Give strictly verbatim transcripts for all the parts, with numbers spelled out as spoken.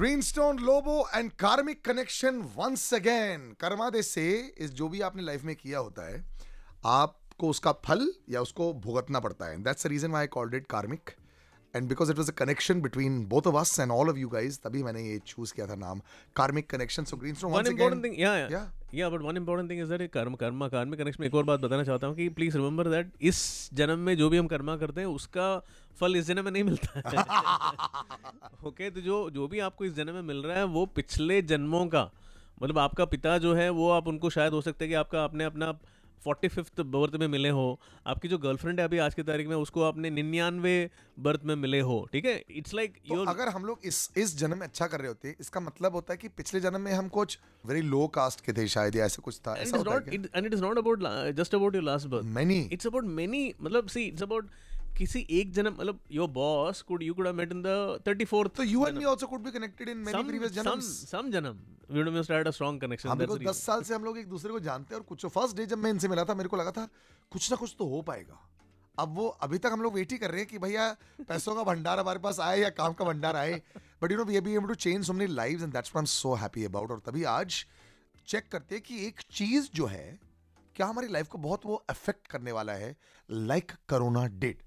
Greenstone Lobo and karmic connection once again. कर्मादेश से इस जो भी आपने लाइफ में किया होता है आपको उसका फल या उसको भुगतना पड़ता है। That's the reason why I called it karmic and because it was a connection between both of us and all of you guys, तभी मैंने ये चूज किया था नाम karmic connection. So Greenstone once again. Yeah yeah yeah but one important thing is that कर्म karma कार्मिक connection में एक और बात बताना चाहता हूँ कि प्लीज रिमेंबर दैट इस जन्म में जो भी हम कर्मा करते हैं उसका फल इस जन्म में नहीं मिलता है। ओके, तो जो जो भी आपको इस जन्म में मिल रहा है वो पिछले जन्मों का, मतलब आपका पिता जो है वो आप उनको शायद हो सकता है कि आपका आपने अपना फोर्टी फिफ्थ बर्थ में मिले हो, आपकी जो गर्लफ्रेंड है अभी आज की तारीख में उसको आपने निन्यानवे बर्थ में मिले हो, ठीक है। इट्स लाइक like तो your... अगर हम लोग इस इस जन्म में अच्छा कर रहे होते हैं इसका मतलब होता है कि पिछले जन्म में हम कुछ वेरी लो कास्ट के थे शायद, या ऐसा कुछ था। And it is not about just about your last birth, many it's about many, मतलब सी इट्स अबाउट किसी एक जन्म, मतलब your boss could you could have met in the thirty fourth, तो you and me also could be connected in many previous जन्म्स। Some जन्म we don't have a strong connection. हम लोग दस साल से हम लोग एक दूसरे को जानते हैं और कुछ फर्स्ट डे जब मैं इनसे मिला था मेरे को लगा था कुछ ना कुछ तो हो पाएगा। अब वो अभी तक हम लोग वेट ही कर रहे हैं कि भैया पैसों का भंडार हमारे पास आए या काम का भंडार आए, but you know we have been able to change so many lives and that's what I am so happy about. और तभी आज चेक करते हैं कि एक चीज जो है क्या हमारी लाइफ को बहुत वो अफेक्ट करने वाला है, like corona date.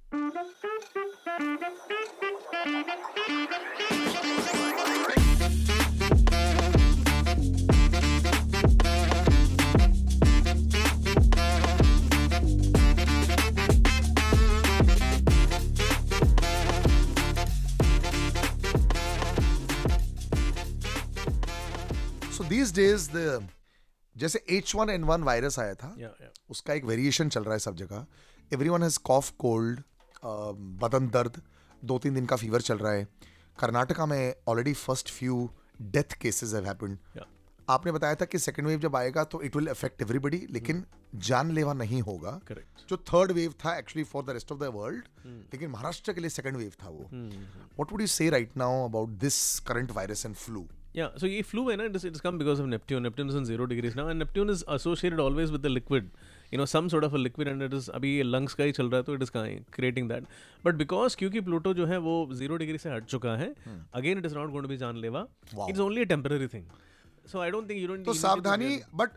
So these days the जैसे H one N one virus आया था, yeah, yeah. उसका एक वेरिएशन चल रहा है सब जगह। एवरीवन हैज कॉफ, कोल्ड, बदन दर्द, दो तीन दिन का फीवर चल रहा है। कर्नाटका में already first few death cases have happened. आपने बताया था कि सेकेंड वेव जब आएगा तो इट विल अफेक्ट एवरीबडी, लेकिन जानलेवा नहीं होगा। Correct. जो थर्ड वेव था actually for the rest of the world, लेकिन महाराष्ट्र के लिए सेकेंड वेव था वो। What would you say right now about this current virus and flu? या सो ये फ्लू है ना, it's it's come because of Neptune. Neptune is in zero degrees now and Neptune is associated always with the liquid, you know some sort of a liquid, and it is अभी lungs का ही चल रहा है तो it is creating that. But because क्योंकि Pluto जो है वो जीरो डिग्री से हट चुका है, again it is not going to be जानलेवा, it's only a temporary thing. So I don't think you don't. So सावधानी, but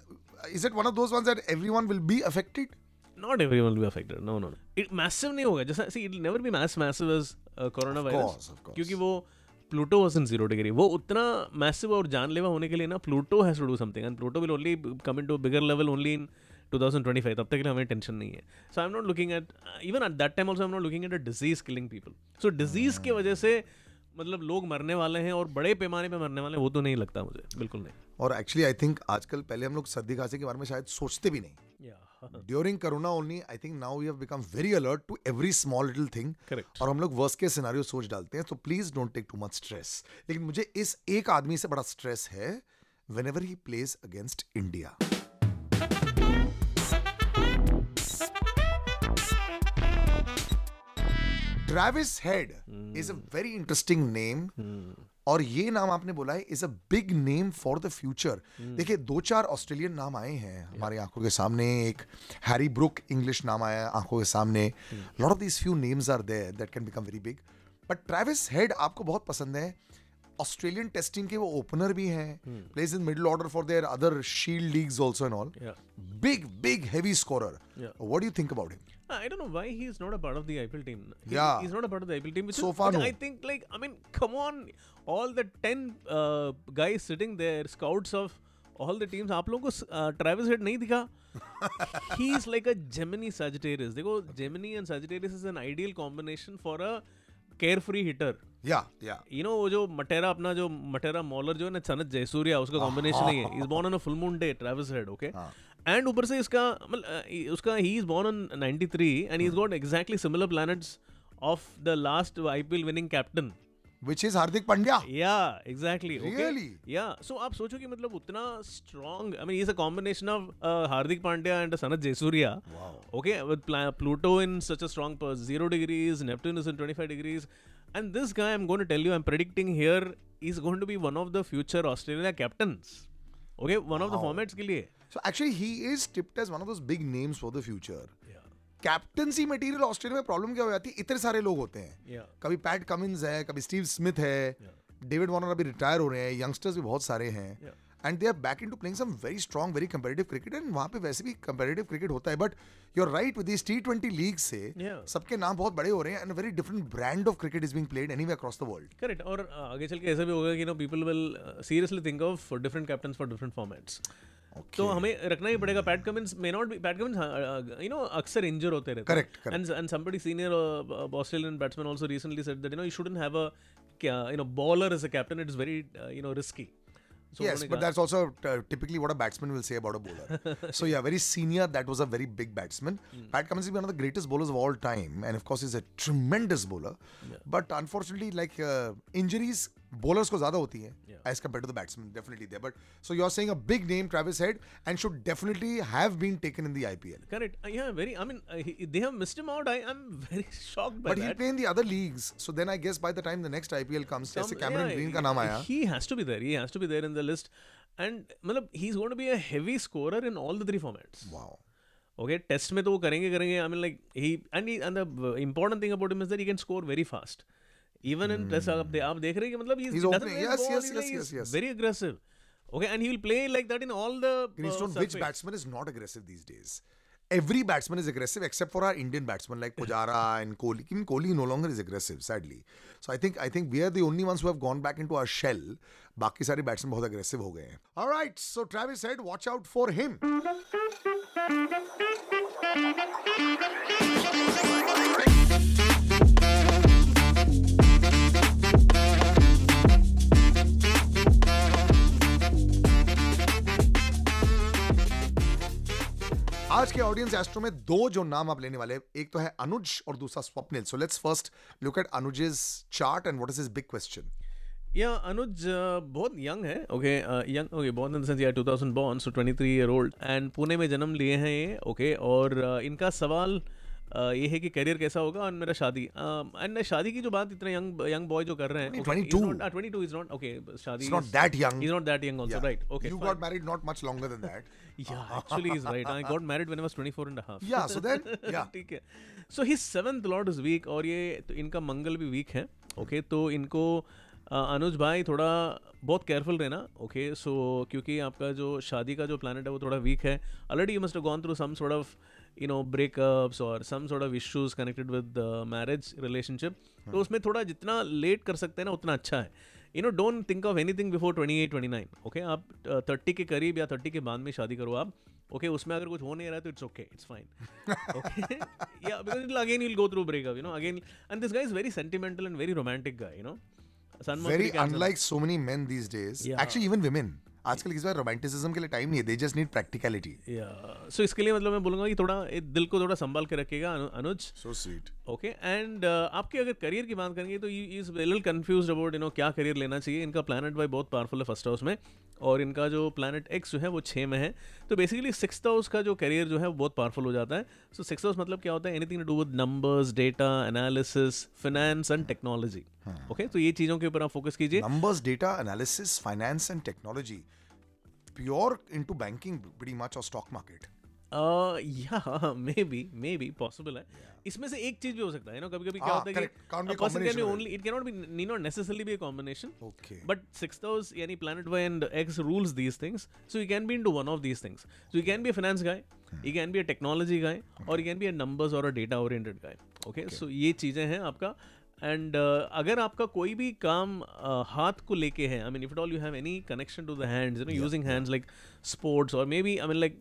is it one of those ones that everyone will be affected? Not everyone will be affected. No, no, no. It massive नहीं होगा. Just see, it'll never be mass massive as uh, coronavirus. Of course, of course. क्योंकि वो Pluto was in zero degree. वो उतना massive और जानलेवा होने के लिए ना Pluto has to do something, and Pluto will only come into a bigger level only in twenty twenty-five. तब तक के लिए हमें tension नहीं है. So I'm not looking at even at that time also I'm not looking at a disease killing people. So disease के वजह से मतलब लोग मरने वाले हैं और बड़े पैमाने पे मरने वाले हैं वो तो नहीं लगता मुझे, बिल्कुल नहीं। और एक्चुअली आई थिंक आजकल, पहले हम लोग सर्दी खांसी के बारे में शायद सोचते भी नहीं। During corona only I think now we have become very alert to every small little thing, और हम लोग वर्स्ट केस सिनेरियो सोच डालते हैं। तो please don't take too much stress. लेकिन मुझे इस एक आदमी से बड़ा स्ट्रेस है, whenever he plays against India. Travis Head is a very interesting name, और ये नाम आपने बोला है is a big name for the future. देखिए, दो चार ऑस्ट्रेलियन नाम आए हैं हमारी आंखों के सामने, एक हैरी ब्रुक इंग्लिश नाम आया आंखों के सामने। Lot of these few names are there that can become very big, but Travis Head आपको बहुत पसंद है। ऑस्ट्रेलियन टेस्टिंग के वो ओपनर भी हैं, plays in middle order for their other shield leagues also and all, big big heavy scorer. What do you think about him? I don't know why he is not a part of the I P L team. He, yeah, he's not a part of the I P L team. Which so is, far, which no. I think, like, I mean, come on, all the ten uh, guys sitting there, scouts of all the teams. आप लोगों को uh, Travis Head नहीं दिखा? He is like a Gemini Sagittarius. देखो, Gemini and Sagittarius is an ideal combination for a carefree hitter. Yeah, yeah. You know वो जो मटेरा अपना जो मटेरा मॉलर जो है ना सनत जयसूर्या, उसका combination नहीं है. He's born on a full moon day, Travis Head. Okay. And ऊपर से इसका मतलब उसका ही is born on ninety three and he is got exactly similar planets of the last IPL winning captain which is Hardik Pandya. Yeah exactly, really. या सो आप सोचो कि मतलब उतना strong, I mean is a combination of Hardik Pandya and Sanath Jayasuriya. Okay, with Pluto in such a strong zero degrees, Neptune is in twenty five degrees, and this guy I am going to tell you I am predicting here is going to be one of the future Australia captains. Okay, one of the formats के लिए। So actually he is tipped as one of those big names for the future. Yeah. Captaincy material Australia में problem क्या हो जाती है, इतने सारे लोग होते हैं। Yeah. कभी पैट कमिंस है, कभी स्टीव स्मिथ है, डेविड वार्नर अभी रिटायर हो रहे हैं, यंगस्टर्स भी बहुत सारे हैं and they are back into playing some very strong very competitive cricket and वहाँ पे वैसे भी कंपेटिटिव क्रिकेट होता है. But you are right, with this T twenty league से सबके नाम बहुत बड़े हो रहे हैं and very different brand of cricket is being played anyway across the world. Correct. और आगे चल के ऐसा भी होगा कि no people will seriously think of different captains for different formats. Okay. तो हमें रखना ही पड़ेगा. Pat Cummins may not be, Pat Cummins you know अक्सर इंजर होते रहते हैं. Correct. And and somebody senior Australian batsman also recently said that you know you shouldn't have a you know bowler as a captain, it's very you know risky. So yes, but that's also uh, typically what a batsman will say about a bowler. So yeah, very senior, that was a very big batsman. Mm. Pat Cummins is one of the greatest bowlers of all time. And of course, he's a tremendous bowler. Yeah. But unfortunately, like uh, injuries, bowlers ko zyada hoti hai, yeah. as compared to the batsmen, definitely there. But so you're saying a big name, Travis Head, and should definitely have been taken in the I P L. Correct. Uh, yeah, very, I mean, uh, he, they have missed him out. I, I'm very shocked by but that. But he'll play in the other leagues. So then I guess by the time the next I P L comes, Some, Cameron yeah, Green ka naam aaya. He has to be there. He has to be there in the list, and मतलब he's going to be a heavy scorer in all the three formats. Wow. Okay, test में तो वो करेंगे करेंगे. I mean like he and he, and the important thing about him is that he can score very fast. Even in plus आप दे आप देख रहे हैं कि मतलब he's opening. Yes, yes, yes, yes, yes. Very aggressive. Okay, and he will play like that in all the. Greenstone, which batsman is not aggressive these days? Every batsman is aggressive except for our Indian batsmen like Pujara and Kohli. Even Kohli no longer is aggressive, sadly. So I think I think we are the only ones who have gone back into our shell. बाकी सारे batsmen बहुत aggressive हो गए हैं. All right, so Travis Head, watch out for him. आज के audience astro में दो जो नाम आप लेने वाले हैं, एक तो है अनुज और दूसरा Swapnil. So let's first look at Anuj's chart and what is his big question. Yeah Anuj बहुत यंग है. Okay young okay born in the sense yeah two thousand born, so twenty three year old and Pune में जन्म लिए हैं ये. Okay okay, और uh, इनका सवाल uh, ये है कि करियर कैसा होगा और मेरा शादी एंड uh, शादी की जो बात इतने यंग यंग बॉय जो कर रहे हैं. Twenty two is not okay शादी is not that young is not that young also right. Okay you got married not much longer than that. Yeah, actually he's right. I got married when I was twenty-four and a half. Yeah, so then yeah. ठीक है. So his seventh lord is weak और ये तो इनका मंगल भी weak है. Okay, तो इनको अनुज भाई थोड़ा बहुत केयरफुल रहना. Okay, so क्योंकि आपका जो शादी का जो प्लानट है वो थोड़ा weak है. Already you must have gone through some sort of you know breakups or some sort of issues connected with the marriage relationship. तो उसमें थोड़ा जितना late कर सकते हैं ना उतना अच्छा है. You know, don't think of anything before twenty-eight, twenty-nine. Okay, आप uh, thirty के करीब या thirty के बाद में शादी करो आप. Okay, उसमें अगर कुछ हो नहीं रहा है तो it's okay, it's fine. Okay, yeah, because it'll, again you'll go through breakup, you know, again. And this guy is very sentimental and very romantic guy, you know. Very unlike so many men these days. Yeah. Actually, even women. आजकल किसी बार romanticism के लिए time नहीं है. They just need practicality. Yeah. So इसके लिए मतलब मैं बोलूँगा कि थोड़ा दिल को थोड़ा संभाल के रखेगा अनुज. So sweet. Okay. And uh, आपके अगर करियर की बात करेंगे तो he is a little confused about you know क्या करियर लेना चाहिए. इनका प्लैनेट वाई बहुत पावरफुल है फर्स्ट हाउस में और इनका जो प्लैनेट एक्स जो है वो छः में है. तो बेसिकली सिक्स्थ हाउस का जो करियर जो है वो बहुत पावरफुल हो जाता है. सो सिक्स्थ हाउस मतलब क्या होता है? Anything to do with numbers, data analysis, finance and technology. Okay, तो ये चीज़ों के ऊपर आप फोकस कीजिए. Numbers, data analysis, finance and technology. Pure into banking pretty much or stock market. Uh, yeah, maybe, maybe possible है. इसमें से एक चीज भी हो सकता है ना. कभी-कभी क्या होता है कि person can be only, it cannot be, need not necessarily be a combination. Okay. But sixth house यानी planet Y and X rules these things, so you can be into one of these things. So you can be a finance guy, you can be a technology guy, or you can be a numbers or a data oriented guy. Okay. So ये चीजें हैं आपका. And uh, अगर आपका कोई भी काम uh, हाथ को लेके है, I mean if it all you have any connection to the hands, you know using hands like sports और may be I mean like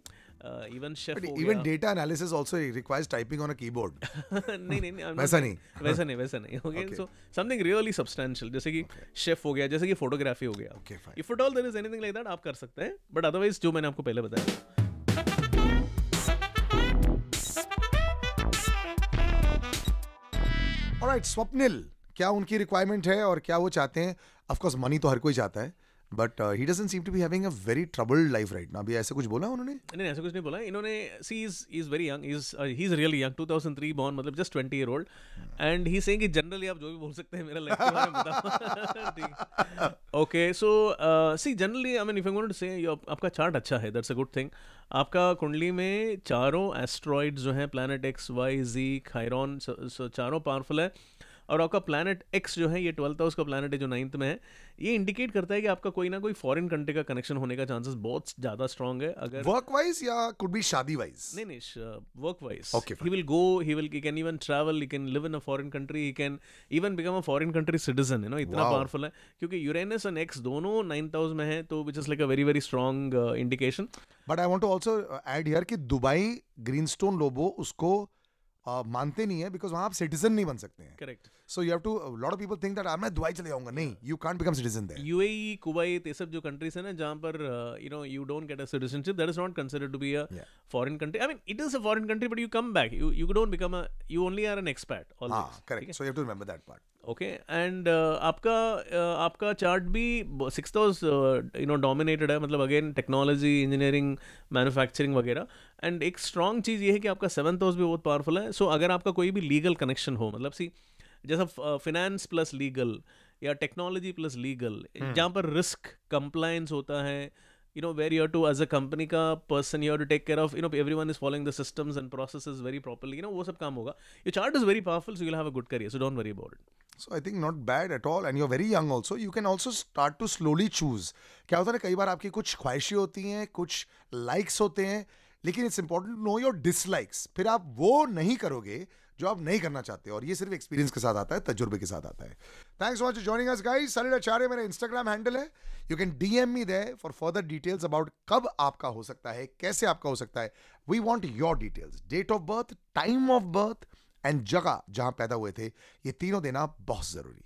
even chef हो गया. Even data analysis also requires typing on a keyboard. नहीं नहीं नहीं वैसा नहीं वैसा नहीं वैसा नहीं. Okay, so something really substantial जैसे कि शेफ हो गया, जैसे कि फोटोग्राफी हो गया. Okay fine. If it all there is anything like that आप कर सकते हैं. बट अदरवाइज जो मैंने आपको पहले बताया. Alright, स्वप्निल, क्या उनकी रिक्वायरमेंट है और क्या वो चाहते हैं? Of course, money तो हर कोई चाहता है, but uh, he doesn't seem to be having a very troubled life right now. अभी ऐसे कुछ बोला उन्होंने? नहीं, ऐसे कुछ नहीं बोला. इन्होंने, see, he's he's very young, he's uh, he's really young, two thousand three born, मतलब just twenty year old, and he's saying कि generally आप जो भी बोल सकते हैं मेरा life के बारे में बताओ. Okay, so uh, see, generally, I mean, if I'm going to say, your आपका चार्ट अच्छा है, that's a good thing. आपका कुंडली में चारों एस्ट्रॉइड जो हैं, planet X Y G Chiron, चारों पावरफुल है और आपका प्लैनेट एक्स जो है ये ट्वेल्थ हाउस का प्लैनेट है जो नाइन्थ में है, ये इंडिकेट करता है कि आपका कोई ना कोई फॉरेन कंट्री का कनेक्शन होने का चांसेस बहुत ज्यादा स्ट्रांग है। अगर वर्क वाइज या कुड बी शादी वाइज? नहीं नहीं work wise. He will go, he will he can even travel, he can live in a foreign country, he can even become a foreign country citizen, you know इतना powerful है क्योंकि Uranus and x दोनों ninth house में है, तो which is like a very very strong indication. But I want to also add here कि Dubai Greenstone Lobo उसको Uh, मानते नहीं है बिकॉज वहाँ आप सिटीजन नहीं बन सकते हैं। Correct. So you have to lot of people think that मैं दुबई चले जाऊंगा, नहीं, you can't become citizen there. UAE, Kuwait, ये सब जो कंट्रीज है ना जहाँ पर you know you don't get a citizenship, that is not considered to be a foreign country. I mean it is a foreign country but you come back, you you don't become a, you only are an expat always. Correct, so you have to remember that part. Okay and आपका uh, आपका chart भी sixth house you know dominated है, मतलब again technology, engineering, manufacturing वगैरह। And एक strong चीज़ ये है कि आपका सेवन्थ हाउस भी बहुत पावरफुल है। सो so, अगर आपका कोई भी लीगल कनेक्शन हो, मतलब सी जैसा फिनेंस प्लस लीगल या टेक्नोलॉजी प्लस लीगल, जहाँ पर रिस्क कंप्लायंस होता है, you know where you have to as a company ka person you have to take care of, you know everyone is following the systems and processes very properly, you know wo sab kaam hoga. Your chart is very powerful, so you'll have a good career, so don't worry about it. So I think not bad at all, and you're very young also, you can also start to slowly choose. Kya hota hai kai baar aapki kuch khwahishein hoti hain, kuch likes hote hain, lekin it's important to know your dislikes, fir aap wo nahi karoge जो आप नहीं करना चाहते, और ये सिर्फ experience के साथ आता है, तजुर्बे के साथ आता है। Thanks so much for joining us guys. Salil Acharya मेरा इंस्टाग्राम हैंडल है, you can DM me there for further details about कब आपका हो सकता है, कैसे आपका हो सकता है। We want your details, date of birth, time of birth and जगह जहां पैदा हुए थे, ये तीनों देना बहुत जरूरी।